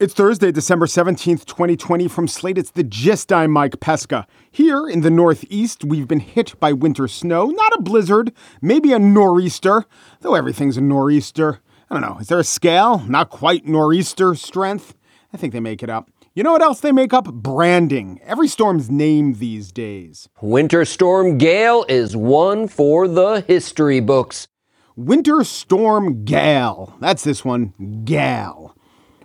It's Thursday, December 17th, 2020. From Slate, it's The Gist. I'm Mike Pesca. Here in the Northeast, we've been hit by winter snow. Not a blizzard, maybe a nor'easter, though everything's a nor'easter. I don't know. Is there a scale? Not quite nor'easter strength. I think they make it up. You know what else they make up? Branding. Every storm's name these days. Winter Storm Gale is one for the history books. Winter Storm Gale. That's this one, Gale.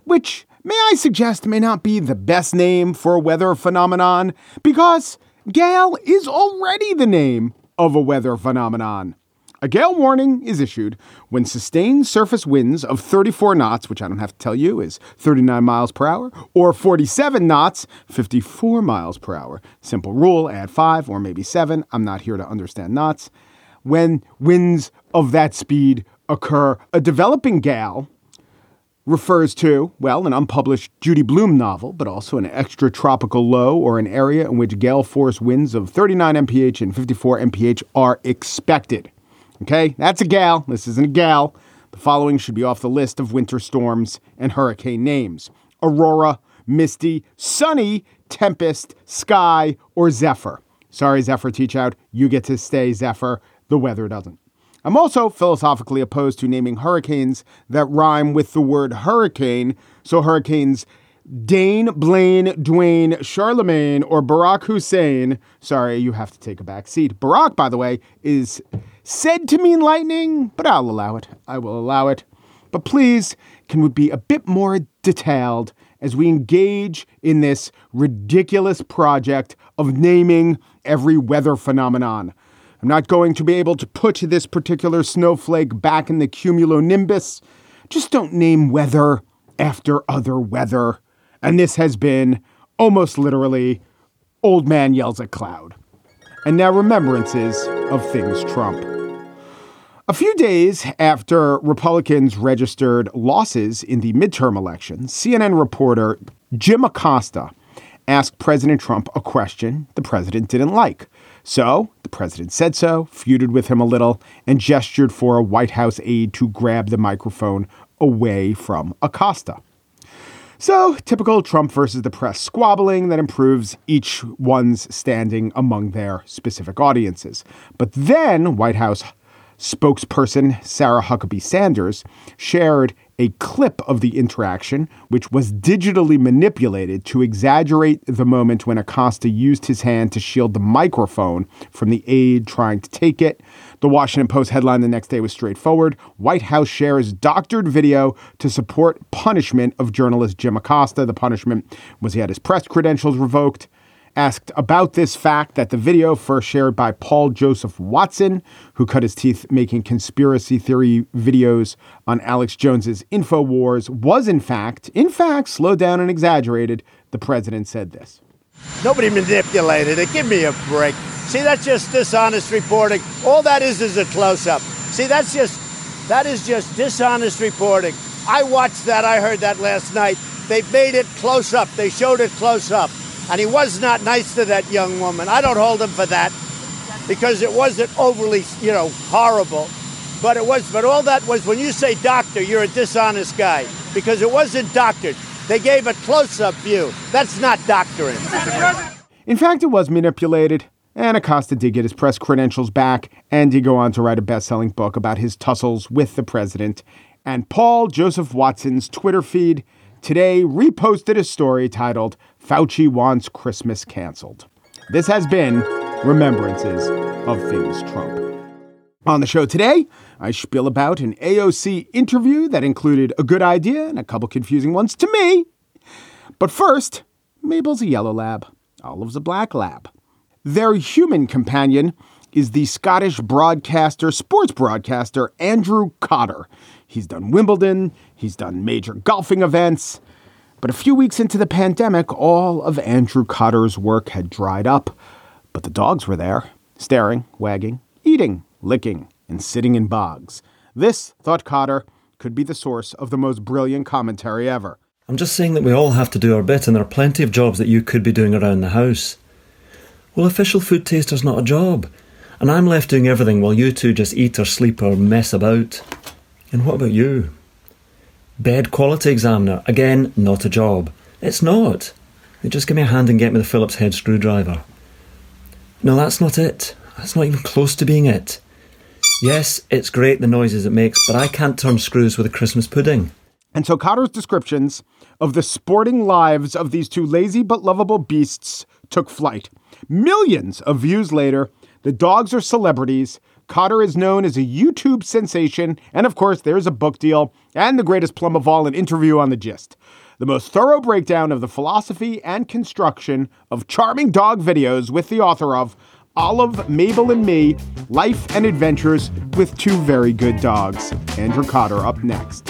Which, may I suggest, may not be the best name for a weather phenomenon, because gale is already the name of a weather phenomenon. A gale warning is issued when sustained surface winds of 34 knots, which I don't have to tell you is 39 miles per hour, or 47 knots, 54 miles per hour. Simple rule, add 5 or maybe 7. I'm not here to understand knots. When winds of that speed occur, a developing gale refers to, well, an unpublished Judy Blume novel, but also an extratropical low or an area in which gale force winds of 39 mph and 54 mph are expected. Okay, that's a gale. This isn't a gale. The following should be off the list of winter storms and hurricane names: Aurora, Misty, Sunny, Tempest, Sky, or Zephyr. Sorry, Zephyr teach out. You get to stay, Zephyr. The weather doesn't. I'm also philosophically opposed to naming hurricanes that rhyme with the word hurricane. So hurricanes Dane, Blaine, Dwayne, Charlemagne, or Barack Hussein. Sorry, you have to take a back seat. Barack, by the way, is said to mean lightning, but I'll allow it. I will allow it. But please, can we be a bit more detailed as we engage in this ridiculous project of naming every weather phenomenon? I'm not going to be able to put this particular snowflake back in the cumulonimbus. Just don't name weather after other weather. And this has been, almost literally, Old Man Yells at Cloud. And now remembrances of things Trump. A few days after Republicans registered losses in the midterm elections, CNN reporter Jim Acosta asked President Trump a question the president didn't like. So the president said so, feuded with him a little, and gestured for a White House aide to grab the microphone away from Acosta. So typical Trump versus the press squabbling that improves each one's standing among their specific audiences. But then White House spokesperson Sarah Huckabee Sanders shared a clip of the interaction, which was digitally manipulated to exaggerate the moment when Acosta used his hand to shield the microphone from the aide trying to take it. The Washington Post headline the next day was straightforward. White House shares doctored video to support punishment of journalist Jim Acosta. The punishment was he had his press credentials revoked. Asked about this fact that the video, first shared by Paul Joseph Watson, who cut his teeth making conspiracy theory videos on Alex Jones's Infowars, was in fact, slowed down and exaggerated, the president said this. Nobody manipulated it. Give me a break. See, that's just dishonest reporting. All that is a close-up. See, that is just dishonest reporting. I watched that. I heard that last night. They made it close-up. They showed it close-up. And he was not nice to that young woman. I don't hold him for that because it wasn't overly, horrible. But it was. But all that was, when you say doctor, you're a dishonest guy because it wasn't doctored. They gave a close-up view. That's not doctoring. In fact, it was manipulated. And Acosta did get his press credentials back. And he go on to write a best-selling book about his tussles with the president. And Paul Joseph Watson's Twitter feed today reposted a story titled Fauci Wants Christmas Canceled. This has been Remembrances of Things Trump. On the show today, I spiel about an AOC interview that included a good idea and a couple confusing ones to me. But first, Mabel's a yellow lab. Olive's a black lab. Their human companion is the Scottish sports broadcaster, Andrew Cotter. He's done Wimbledon. He's done major golfing events. But a few weeks into the pandemic, all of Andrew Cotter's work had dried up. But the dogs were there, staring, wagging, eating, licking, and sitting in bogs. This, thought Cotter, could be the source of the most brilliant commentary ever. I'm just saying that we all have to do our bit, and there are plenty of jobs that you could be doing around the house. Well, official food taster's not a job. And I'm left doing everything while you two just eat or sleep or mess about. And what about you? Bed quality examiner. Again, not a job. It's not. They just give me a hand and get me the Phillips head screwdriver. No, that's not it. That's not even close to being it. Yes, it's great, the noises it makes, but I can't turn screws with a Christmas pudding. And so Cotter's descriptions of the sporting lives of these two lazy but lovable beasts took flight. Millions of views later, the dogs are celebrities. Cotter is known as a YouTube sensation. And of course, there's a book deal and the greatest plum of all, an interview on The Gist. The most thorough breakdown of the philosophy and construction of charming dog videos with the author of Olive, Mabel, and Me, Life and Adventures with Two Very Good Dogs. Andrew Cotter up next.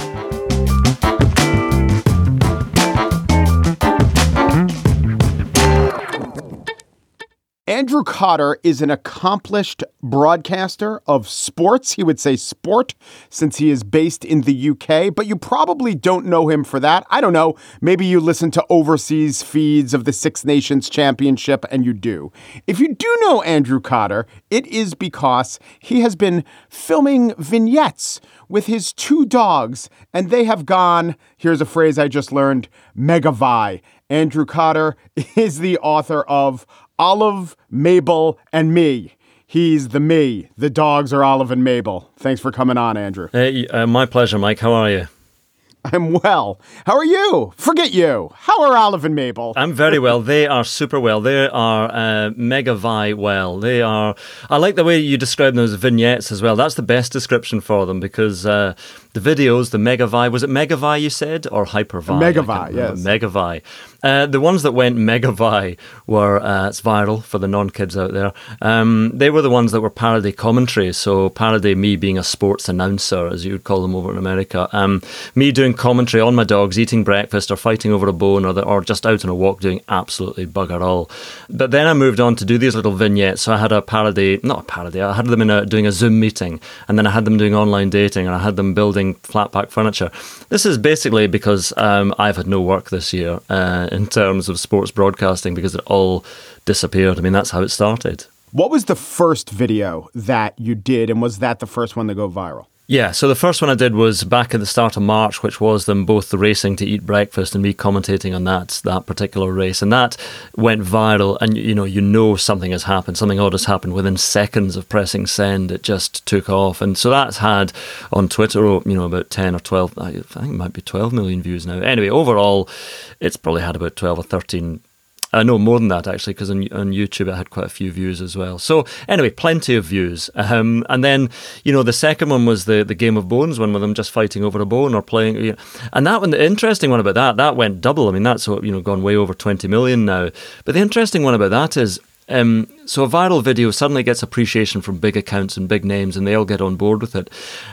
Andrew Cotter is an accomplished broadcaster of sports. He would say sport since he is based in the UK, but you probably don't know him for that. I don't know. Maybe you listen to overseas feeds of the Six Nations Championship and you do. If you do know Andrew Cotter, it is because he has been filming vignettes with his two dogs and they have gone, here's a phrase I just learned, megavi. Andrew Cotter is the author of Olive, Mabel, and Me. He's the me. The dogs are Olive and Mabel. Thanks for coming on, Andrew. Hey, my pleasure, Mike. How are you? I'm well. How are you? Forget you. How are Olive and Mabel? I'm very well. They are super well. They are megavi well. They are. I like the way you describe those vignettes as well. That's the best description for them because the videos, the megavi, was it megavi you said or hypervi? Megavi, yes. Megavi. The ones that went megavi were, it's viral for the non-kids out there, they were the ones that were parody commentary, so parody me being a sports announcer, as you would call them over in America, me doing commentary on my dogs, eating breakfast or fighting over a bone or just out on a walk doing absolutely bugger all. But then I moved on to do these little vignettes, so I had I had them doing a Zoom meeting, and then I had them doing online dating, and I had them building flat pack furniture. This is basically because I've had no work this year, in terms of sports broadcasting, because it all disappeared. I mean, that's how it started. What was the first video that you did, and was that the first one to go viral? Yeah, so the first one I did was back at the start of March, which was them both racing to eat breakfast and me commentating on that particular race. And that went viral, and you know something has happened, something odd has happened. Within seconds of pressing send, it just took off. And so that's had on Twitter, about 10 or 12, I think it might be 12 million views now. Anyway, overall, it's probably had about 12 or 13 no, more than that, actually, because on YouTube I had quite a few views as well. So anyway, plenty of views. And then, the second one was the Game of Bones one with them just fighting over a bone or playing. And that one, the interesting one about that went double. I mean, that's gone way over 20 million now. But the interesting one about that is, so a viral video suddenly gets appreciation from big accounts and big names, and they all get on board with it.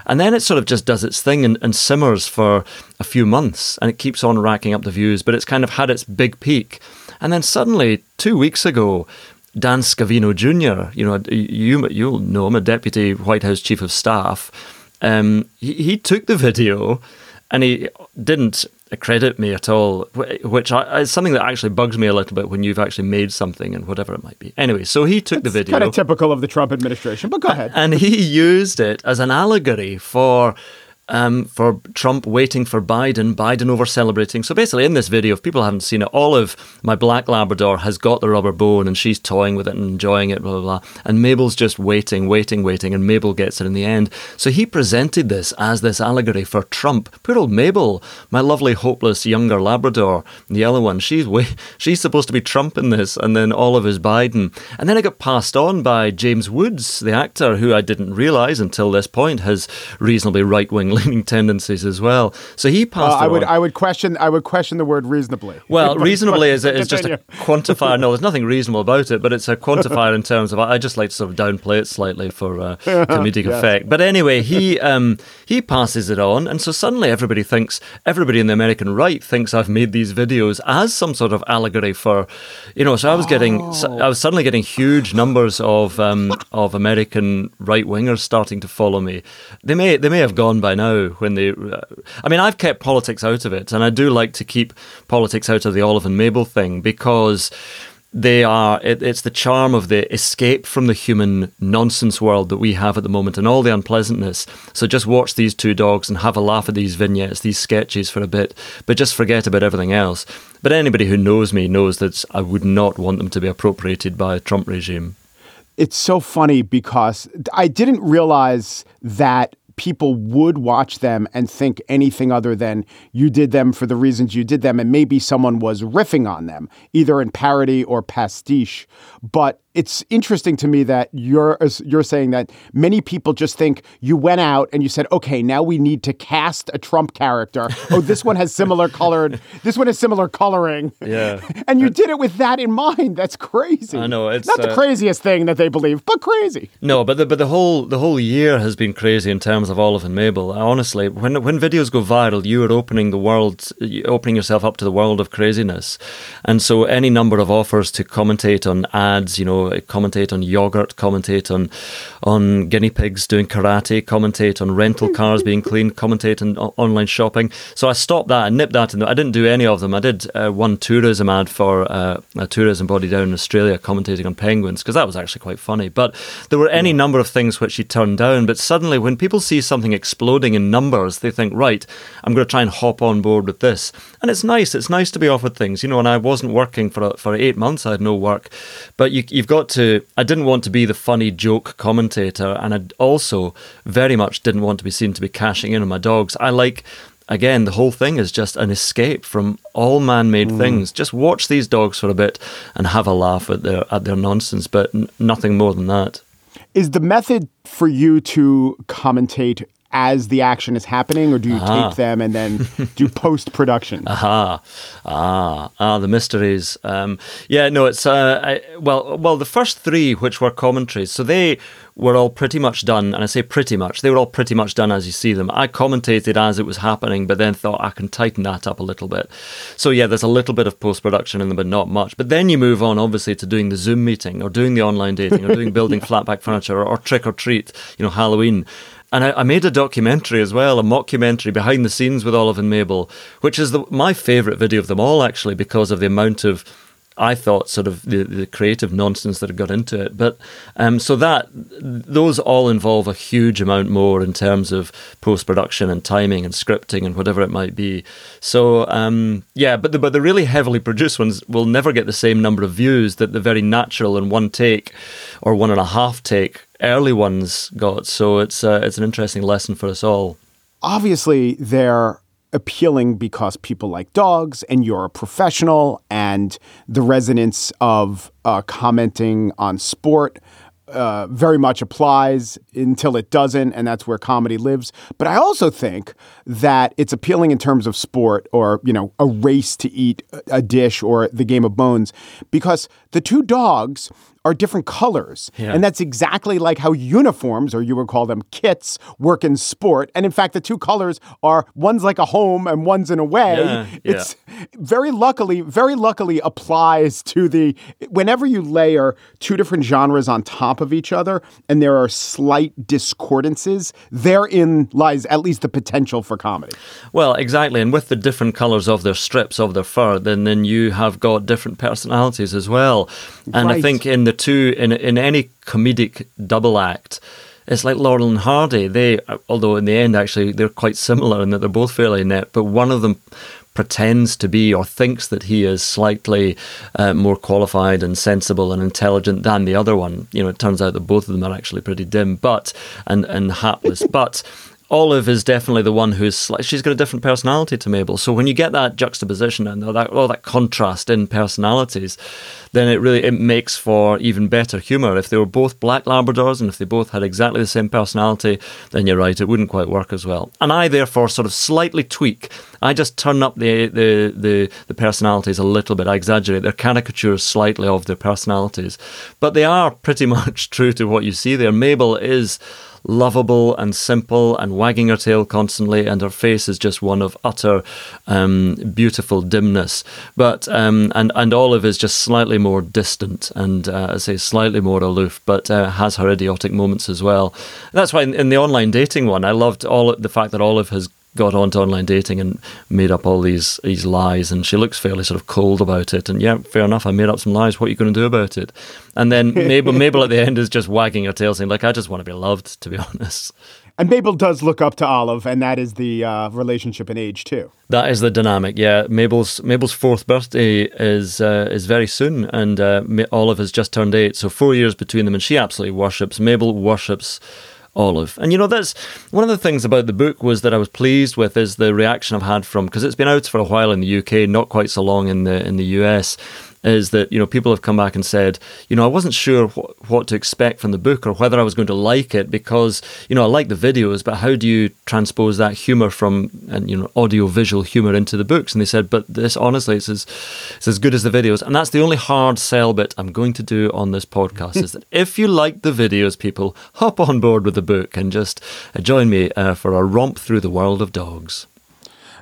And then it sort of just does its thing and simmers for a few months, and it keeps on racking up the views, but it's kind of had its big peak. And then suddenly, 2 weeks ago, Dan Scavino Jr., you'll know him, a deputy White House chief of staff, he took the video and he didn't credit me at all, which is something that actually bugs me a little bit when you've actually made something and whatever it might be. Anyway, so he took the video. Kind of typical of the Trump administration, but go ahead. And he used it as an allegory for Trump waiting for Biden over-celebrating. So basically in this video, if people haven't seen it, Olive, my black Labrador, has got the rubber bone and she's toying with it and enjoying it, blah, blah, blah. And Mabel's just waiting, and Mabel gets it in the end. So he presented this as this allegory for Trump. Poor old Mabel, my lovely, hopeless, younger Labrador, the yellow one, she's supposed to be Trump in this, and then Olive is Biden. And then it got passed on by James Woods, the actor, who I didn't realise until this point has reasonably right-wing leaning tendencies as well. So he passed it on. I would question the word reasonably. Well, reasonably is just a quantifier. No, there's nothing reasonable about it, but it's a quantifier in terms of, I just like to sort of downplay it slightly for comedic effect. But anyway, he passes it on, and so suddenly everybody in the American right thinks I've made these videos as some sort of allegory for, so I was suddenly getting huge numbers of American right-wingers starting to follow me. They may have gone by now when they... I mean, I've kept politics out of it, and I do like to keep politics out of the Olive and Mabel thing because they are, it's the charm of the escape from the human nonsense world that we have at the moment and all the unpleasantness. So just watch these two dogs and have a laugh at these vignettes, these sketches for a bit, but just forget about everything else. But anybody who knows me knows that I would not want them to be appropriated by a Trump regime. It's so funny because I didn't realize that people would watch them and think anything other than you did them for the reasons you did them. And maybe someone was riffing on them, either in parody or pastiche. But it's interesting to me that you're saying that many people just think you went out and you said, okay, now we need to cast a Trump character. Oh, this one has similar colored. This one has similar coloring. Yeah, and you did it with that in mind. That's crazy. I know it's not the craziest thing that they believe, but crazy. No, but the whole year has been crazy in terms of Olive and Mabel. Honestly, when videos go viral, you are opening the world, opening yourself up to the world of craziness, and so any number of offers to commentate on ads, you know. Commentate on yogurt, commentate on guinea pigs doing karate, commentate on rental cars being cleaned, commentate on online shopping. So I stopped that. I nipped that. I didn't do any of them. I did one tourism ad for a tourism body down in Australia commentating on penguins because that was actually quite funny. But there were any number of things which she turned down. But suddenly when people see something exploding in numbers, they think, right, I'm going to try and hop on board with this. And it's nice. It's nice to be offered things. You know, and I wasn't working for 8 months. I had no work. But you've got to, I didn't want to be the funny joke commentator, and I also very much didn't want to be seen to be cashing in on my dogs. I like, again, the whole thing is just an escape from all man-made things. Just watch these dogs for a bit and have a laugh at their nonsense, but nothing more than that. Is the method for you to commentate as the action is happening, or do you tape them and then do post production? The mysteries. It's well, the first three, which were commentaries, so they were all pretty much done, and I say pretty much, they were all pretty much done as you see them. I commentated as it was happening, but then thought I can tighten that up a little bit. So yeah, there's a little bit of post-production in them, but not much. But then you move on, obviously, to doing the Zoom meeting, or doing the online dating, or doing building flatback furniture, or trick-or-treat, you know, Halloween. And I made a documentary as well, a mockumentary behind the scenes with Olive and Mabel, which is my favourite video of them all, actually, because of the amount of, I thought, sort of the creative nonsense that had got into it. But so that those all involve a huge amount more in terms of post-production and timing and scripting and whatever it might be. So, but the really heavily produced ones will never get the same number of views that the very natural and one take or one and a half take early ones got. So it's an interesting lesson for us all. Obviously, they're appealing because people like dogs, and you're a professional, and the resonance of commenting on sport very much applies until it doesn't, and that's where comedy lives. But I also think that it's appealing in terms of sport, or, you know, a race to eat a dish, or the game of bones, because the two dogs are different colors. Yeah. And that's exactly like how uniforms, or you would call them kits, work in sport. And in fact, the two colors are, one's like a home and one's an away. Yeah. It's very luckily applies to the, whenever you layer two different genres on top of each other and there are slight discordances, therein lies at least the potential for comedy. Well, exactly. And with the different colors of their strips, of their fur, then you have got different personalities as well. And right. I think in the two, in any comedic double act, it's like Laurel and Hardy. They, although in the end, actually, they're quite similar in that they're both fairly inept, but one of them pretends to be or thinks that he is slightly more qualified and sensible and intelligent than the other one. You know, it turns out that both of them are actually pretty dim, but and hapless. But Olive is definitely the one who's, she's got a different personality to Mabel. So when you get that juxtaposition and all that contrast in personalities, then it makes for even better humour. If they were both black Labradors and if they both had exactly the same personality, then you're right, it wouldn't quite work as well. And I therefore sort of slightly tweak. I just turn up the personalities a little bit. I exaggerate. They're caricatures slightly of their personalities. But they are pretty much true to what you see there. Mabel is lovable and simple and wagging her tail constantly, and her face is just one of utter beautiful dimness. But and Olive is just slightly more distant and I say slightly more aloof, but has her idiotic moments as well. That's why in the online dating one, I loved the fact that Olive has got onto online dating and made up all these lies, and she looks fairly sort of cold about it. And yeah, fair enough, I made up some lies, what are you going to do about it? And then Mabel at the end is just wagging her tail saying, like, I just want to be loved, to be honest. And Mabel does look up to Olive, and that is the relationship in age, too. That is the dynamic, yeah. Mabel's fourth birthday is very soon, and Olive has just turned 8, so 4 years between them, and she absolutely worships. Mabel worships Olive. And, you know, that's one of the things about the book was that I was pleased with is the reaction I've had from, because it's been out for a while in the UK, not quite so long in the US, is that, you know, people have come back and said, you know, I wasn't sure what to expect from the book or whether I was going to like it because, you know, I like the videos, but how do you transpose that humour from, and you know, audio-visual humour into the books? And they said, but this, honestly, it's as good as the videos. And that's the only hard sell bit I'm going to do on this podcast is that if you like the videos, people, hop on board with the book and just join me for a romp through the world of dogs.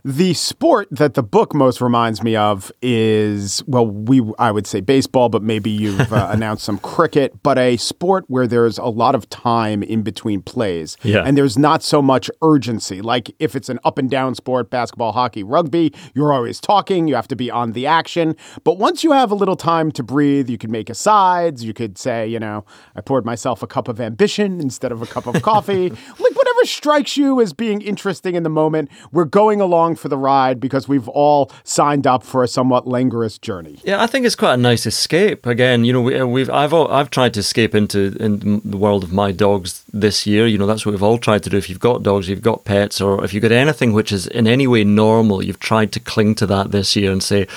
The sport that the book most reminds me of is, well, I would say baseball, but maybe you've announced some cricket, but a sport where there's a lot of time in between plays. Yeah. And there's not so much urgency. Like if it's an up and down sport, basketball, hockey, rugby, you're always talking, you have to be on the action. But once you have a little time to breathe, you could make asides, you could say, you know, I poured myself a cup of ambition instead of a cup of coffee. Like whatever strikes you as being interesting in the moment, we're going along for the ride because we've all signed up for a somewhat languorous journey. Yeah, I think it's quite a nice escape. Again, you know, I've tried to escape into the world of my dogs this year. You know, that's what we've all tried to do. If you've got dogs, you've got pets, or if you've got anything which is in any way normal, you've tried to cling to that this year and say,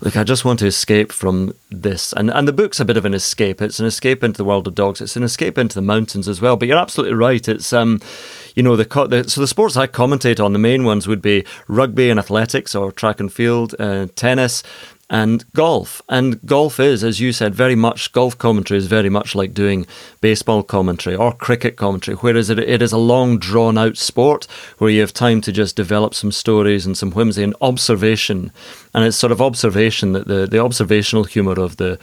look, I just want to escape from this. And the book's a bit of an escape. It's an escape into the world of dogs. It's an escape into the mountains as well. But you're absolutely right. It's, you know, so the sports I commentate on, the main ones would be rugby and athletics or track and field, tennis and golf. And golf is, as you said, golf commentary is very much like doing baseball commentary or cricket commentary, whereas it is a long drawn out sport where you have time to just develop some stories and some whimsy and observation. And it's sort of observation that the observational humour of the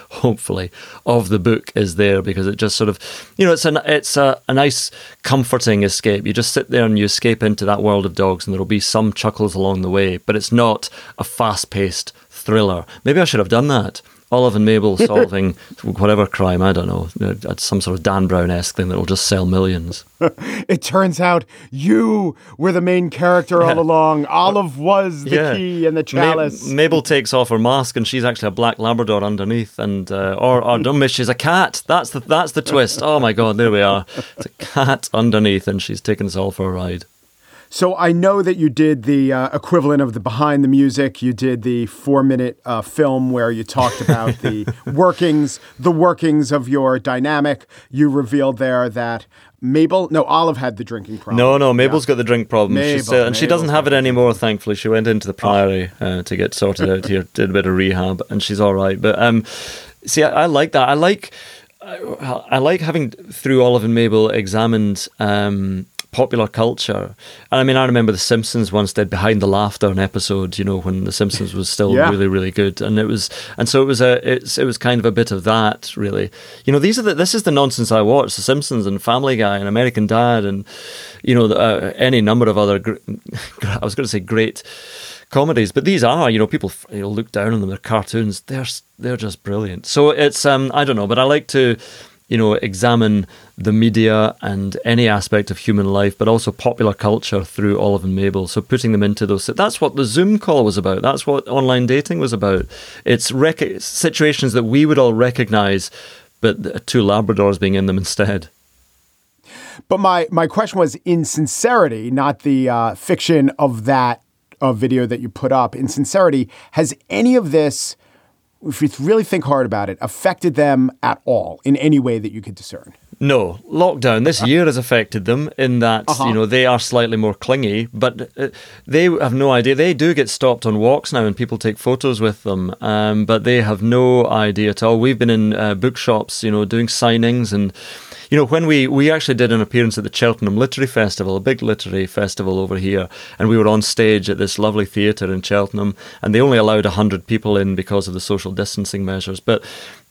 book is there because it just sort of, you know, it's a nice comforting escape. You just sit there and you escape into that world of dogs and there'll be some chuckles along the way, but it's not a fast-paced thriller. Maybe I should have done that. Olive and Mabel solving whatever crime, I don't know, some sort of Dan Brown-esque thing that will just sell millions. It turns out you were the main character all along. Olive was the key and the chalice. Mabel takes off her mask and she's actually a black Labrador underneath, and or don't miss, she's a cat. That's the twist. Oh my God, there we are. It's a cat underneath and she's taken us all for a ride. So I know that you did the equivalent of the behind the music. You did the 4-minute film where you talked about the workings of your dynamic. You revealed there that Olive had the drinking problem. No, Mabel's got the drink problem. She doesn't have it anymore, thankfully. She went into the Priory to get sorted out here, did a bit of rehab, and she's all right. But see, I like that. I like having, through Olive and Mabel, examined popular culture. And I mean, I remember The Simpsons once did Behind the Laughter, an episode, you know, when The Simpsons was still really, really good. And it was kind of a bit of that, really. You know, this is the nonsense I watch, The Simpsons and Family Guy and American Dad and, you know, any number of other, I was going to say great comedies, but these are, you know, people look down on them, they're cartoons, they're just brilliant. So it's, I don't know, but I like to, you know, examine the media and any aspect of human life, but also popular culture through Olive and Mabel. So putting them into those. That's what the Zoom call was about. That's what online dating was about. It's situations that we would all recognize, but two Labradors being in them instead. But my question was, in sincerity, not the fiction of that video that you put up, in sincerity, has any of this, if you really think hard about it, affected them at all in any way that you could discern? No. Lockdown this year has affected them in that, you know, they are slightly more clingy, but they have no idea. They do get stopped on walks now and people take photos with them, but they have no idea at all. We've been in bookshops, you know, doing signings and, you know, when we actually did an appearance at the Cheltenham Literary Festival, a big literary festival over here, and we were on stage at this lovely theatre in Cheltenham, and they only allowed 100 people in because of the social distancing measures. But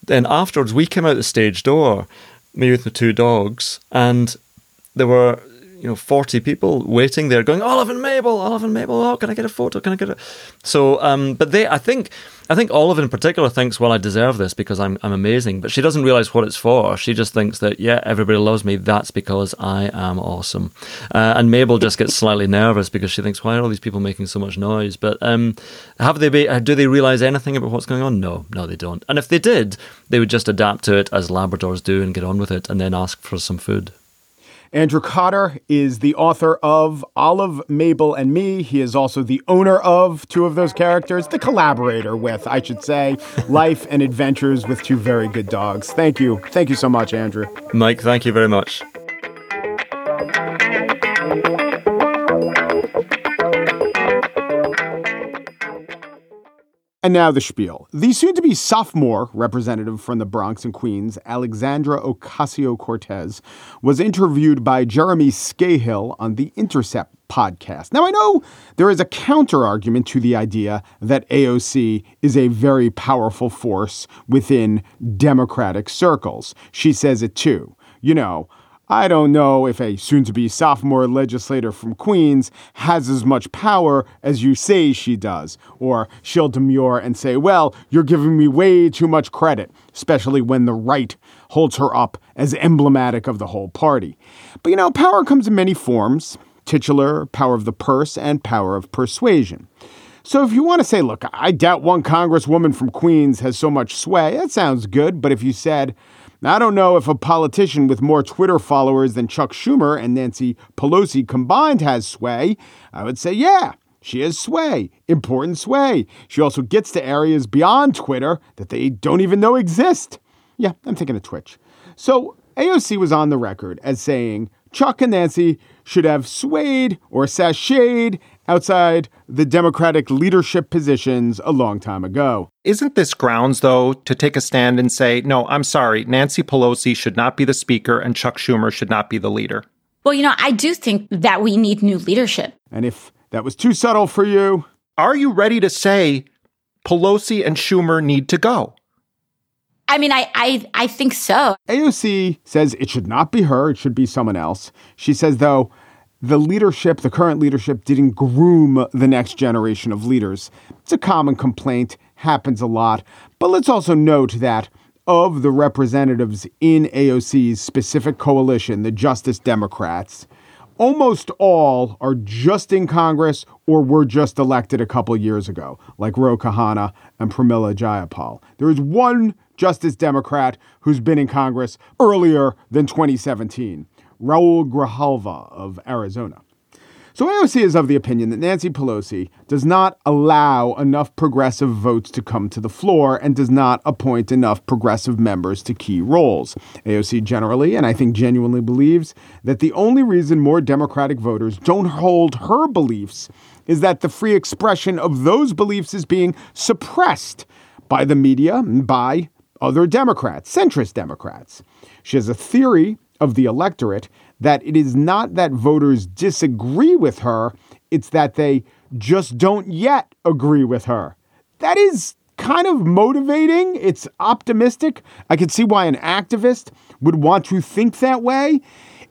then afterwards, we came out the stage door, me with the two dogs, and there were, you know, 40 people waiting there going, Olive and Mabel, oh, can I get a photo? So, but they, I think Olive in particular thinks, well, I deserve this because I'm amazing, but she doesn't realize what it's for. She just thinks that, yeah, everybody loves me. That's because I am awesome. And Mabel just gets slightly nervous because she thinks, why are all these people making so much noise? But do they realize anything about what's going on? No, they don't. And if they did, they would just adapt to it as Labradors do and get on with it and then ask for some food. Andrew Cotter is the author of Olive, Mabel, and Me. He is also the owner of two of those characters, the collaborator with, I should say, Life and Adventures with Two Very Good Dogs. Thank you. Thank you so much, Andrew. Mike, thank you very much. And now the spiel. The soon-to-be sophomore representative from the Bronx and Queens, Alexandria Ocasio-Cortez, was interviewed by Jeremy Scahill on The Intercept podcast. Now, I know there is a counter-argument to the idea that AOC is a very powerful force within Democratic circles. She says it too. You know, I don't know if a soon-to-be sophomore legislator from Queens has as much power as you say she does. Or she'll demur and say, well, you're giving me way too much credit, especially when the right holds her up as emblematic of the whole party. But, you know, power comes in many forms: titular, power of the purse, and power of persuasion. So if you want to say, look, I doubt one congresswoman from Queens has so much sway, that sounds good. But if you said, I don't know if a politician with more Twitter followers than Chuck Schumer and Nancy Pelosi combined has sway, I would say, yeah, she has sway, important sway. She also gets to areas beyond Twitter that they don't even know exist. Yeah, I'm thinking of Twitch. So AOC was on the record as saying Chuck and Nancy should have swayed or sashayed outside the Democratic leadership positions a long time ago. Isn't this grounds, though, to take a stand and say, no, I'm sorry, Nancy Pelosi should not be the speaker and Chuck Schumer should not be the leader? Well, you know, I do think that we need new leadership. And if that was too subtle for you, are you ready to say Pelosi and Schumer need to go? I mean, I think so. AOC says it should not be her. It should be someone else. She says, though, the leadership, the current leadership, didn't groom the next generation of leaders. It's a common complaint, happens a lot. But let's also note that of the representatives in AOC's specific coalition, the Justice Democrats, almost all are just in Congress or were just elected a couple years ago, like Ro Khanna and Pramila Jayapal. There is one Justice Democrat who's been in Congress earlier than 2017. Raul Grijalva of Arizona. So AOC is of the opinion that Nancy Pelosi does not allow enough progressive votes to come to the floor and does not appoint enough progressive members to key roles. AOC generally, and I think genuinely, believes that the only reason more Democratic voters don't hold her beliefs is that the free expression of those beliefs is being suppressed by the media and by other Democrats, centrist Democrats. She has a theory of the electorate that it is not that voters disagree with her, it's that they just don't yet agree with her. That is kind of motivating. It's optimistic. I can see why an activist would want to think that way.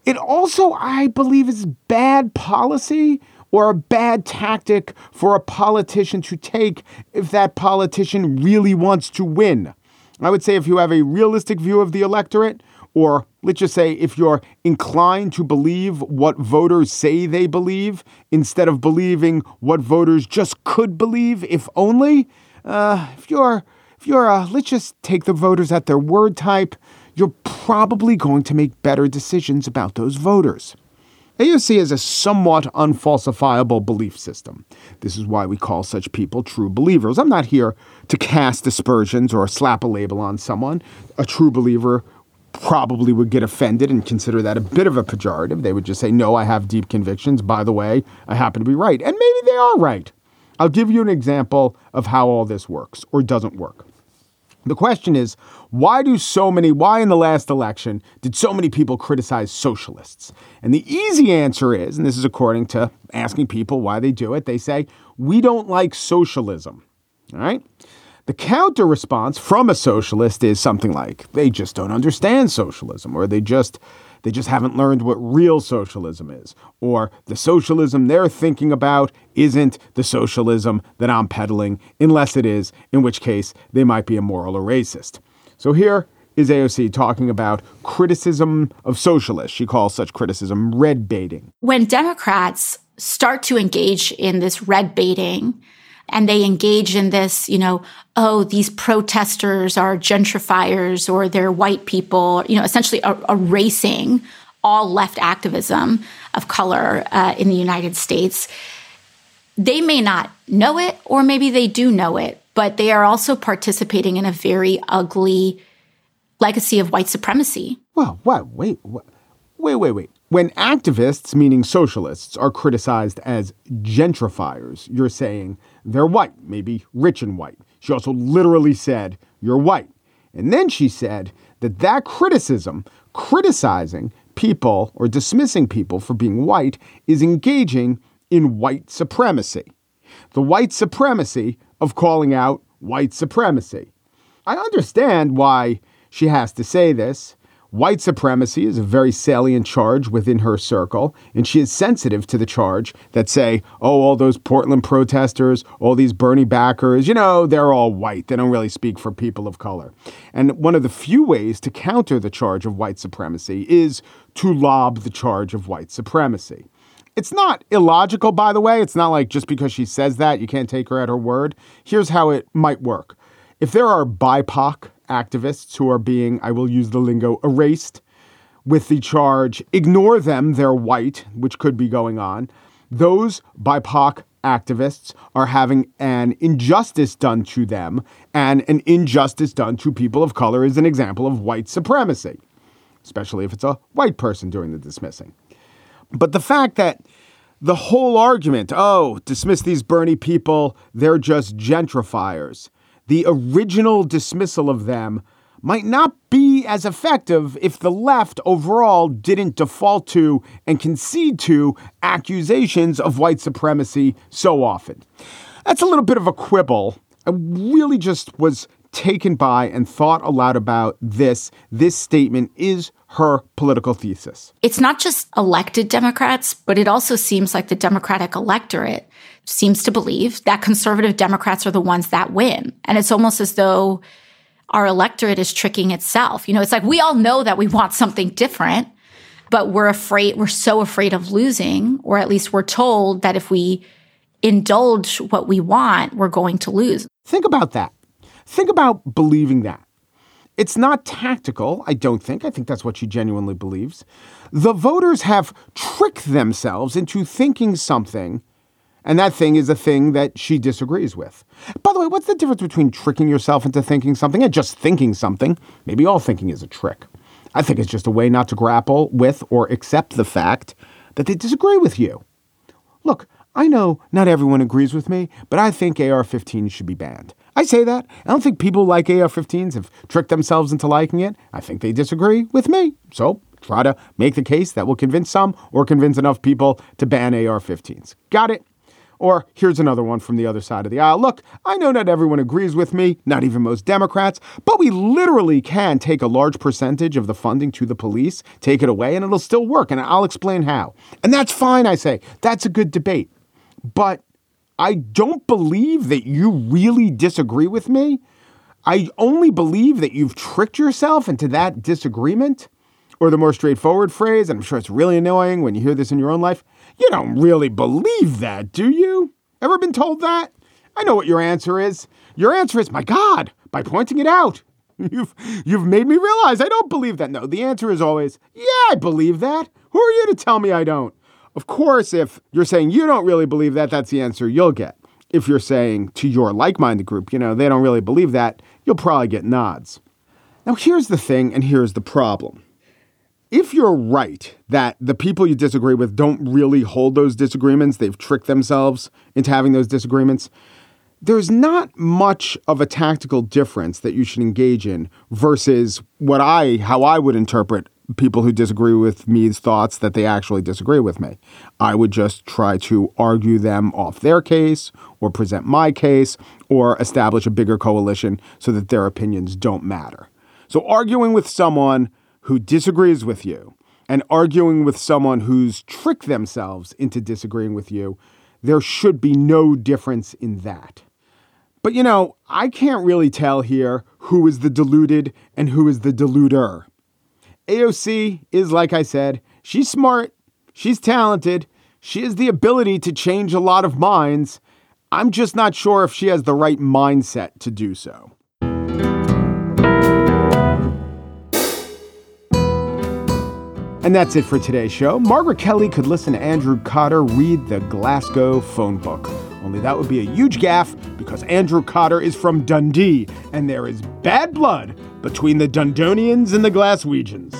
It also, I believe, is bad policy or a bad tactic for a politician to take if that politician really wants to win. I would say if you have a realistic view of the electorate, or let's just say if you're inclined to believe what voters say they believe instead of believing what voters just could believe, if only, if you're let's just take the voters at their word type, you're probably going to make better decisions about those voters. AOC is a somewhat unfalsifiable belief system. This is why we call such people true believers. I'm not here to cast aspersions or slap a label on someone. A true believer probably would get offended and consider that a bit of a pejorative. They would just say, no, I have deep convictions. By the way, I happen to be right. And maybe they are right. I'll give you an example of how all this works or doesn't work. The question is, why in the last election did so many people criticize socialists? And the easy answer is, and this is according to asking people why they do it, they say, we don't like socialism. All right. The counter response from a socialist is something like, they just don't understand socialism, or they just They just haven't learned what real socialism is, or the socialism they're thinking about isn't the socialism that I'm peddling, unless it is, in which case they might be immoral or racist. So here is AOC talking about criticism of socialists. She calls such criticism red baiting. When Democrats start to engage in this red baiting, and they engage in this, these protesters are gentrifiers or they're white people, essentially erasing all left activism of color in the United States. They may not know it, or maybe they do know it, but they are also participating in a very ugly legacy of white supremacy. Well, wait. When activists, meaning socialists, are criticized as gentrifiers, you're saying they're white, maybe rich and white. She also literally said, you're white. And then she said that criticism, criticizing people or dismissing people for being white, is engaging in white supremacy. The white supremacy of calling out white supremacy. I understand why she has to say this. White supremacy is a very salient charge within her circle, and she is sensitive to the charge that say, all those Portland protesters, all these Bernie backers, they're all white. They don't really speak for people of color. And one of the few ways to counter the charge of white supremacy is to lob the charge of white supremacy. It's not illogical, by the way. It's not like just because she says that, you can't take her at her word. Here's how it might work. If there are BIPOC activists who are being, I will use the lingo, erased with the charge, ignore them, they're white, which could be going on. Those BIPOC activists are having an injustice done to them, and an injustice done to people of color is an example of white supremacy, especially if it's a white person doing the dismissing. But the fact that the whole argument, dismiss these Bernie people, they're just gentrifiers. The original dismissal of them might not be as effective if the left overall didn't default to and concede to accusations of white supremacy so often. That's a little bit of a quibble. I really just was taken by and thought aloud about this. This statement is her political thesis. It's not just elected Democrats, but it also seems like the Democratic electorate seems to believe that conservative Democrats are the ones that win. And it's almost as though our electorate is tricking itself. It's like we all know that we want something different, but we're so afraid of losing, or at least we're told that if we indulge what we want, we're going to lose. Think about that. Think about believing that. It's not tactical, I don't think. I think that's what she genuinely believes. The voters have tricked themselves into thinking something, and that thing is a thing that she disagrees with. By the way, what's the difference between tricking yourself into thinking something and just thinking something? Maybe all thinking is a trick. I think it's just a way not to grapple with or accept the fact that they disagree with you. Look, I know not everyone agrees with me, but I think AR-15 should be banned. I say that. I don't think people like AR-15s have tricked themselves into liking it. I think they disagree with me. So try to make the case that will convince some or convince enough people to ban AR-15s. Got it? Or here's another one from the other side of the aisle. Look, I know not everyone agrees with me, not even most Democrats, but we literally can take a large percentage of the funding to the police, take it away, and it'll still work. And I'll explain how. And that's fine, I say. That's a good debate. But I don't believe that you really disagree with me. I only believe that you've tricked yourself into that disagreement. Or the more straightforward phrase, and I'm sure it's really annoying when you hear this in your own life, you don't really believe that, do you? Ever been told that? I know what your answer is. Your answer is, my God, by pointing it out, you've made me realize I don't believe that. No, the answer is always, yeah, I believe that. Who are you to tell me I don't? Of course, if you're saying you don't really believe that, that's the answer you'll get. If you're saying to your like-minded group, they don't really believe that, you'll probably get nods. Now, here's the thing, and here's the problem. If you're right that the people you disagree with don't really hold those disagreements, they've tricked themselves into having those disagreements, there's not much of a tactical difference that you should engage in versus how I would interpret people who disagree with me's thoughts that they actually disagree with me. I would just try to argue them off their case or present my case or establish a bigger coalition so that their opinions don't matter. So arguing with someone who disagrees with you and arguing with someone who's tricked themselves into disagreeing with you, there should be no difference in that. But, you know, I can't really tell here who is the deluded and who is the deluder. AOC is, like I said, she's smart, she's talented, she has the ability to change a lot of minds. I'm just not sure if she has the right mindset to do so. And that's it for today's show. Margaret Kelly could listen to Andrew Cotter read the Glasgow phone book. Only that would be a huge gaffe because Andrew Cotter is from Dundee and there is bad blood between the Dundonians and the Glaswegians.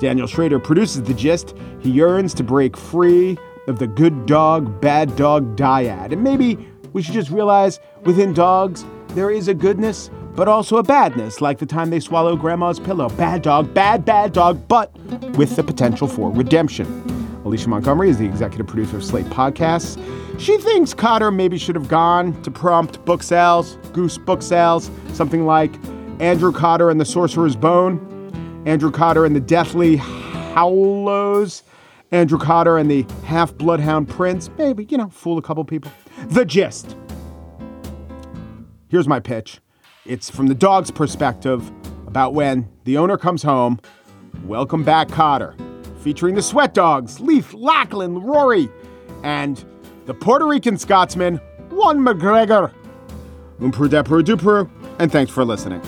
Daniel Schroeder produces The Gist. He yearns to break free of the good dog, bad dog dyad. And maybe we should just realize within dogs, there is a goodness, but also a badness, like the time they swallow grandma's pillow. Bad dog, bad dog, but with the potential for redemption. Alicia Montgomery is the executive producer of Slate Podcasts. She thinks Cotter maybe should have gone to prompt book sales, Goose book sales, something like Andrew Cotter and the Sorcerer's Bone, Andrew Cotter and the Deathly Hallows, Andrew Cotter and the Half-Bloodhound Prince. Maybe, you know, fool a couple people. The Gist. Here's my pitch. It's from the dog's perspective about when the owner comes home. Welcome back, Cotter. Featuring the Sweat Dogs, Leaf, Lachlan, Rory, and the Puerto Rican Scotsman, Juan McGregor. Umpru, depru, dupru, and thanks for listening.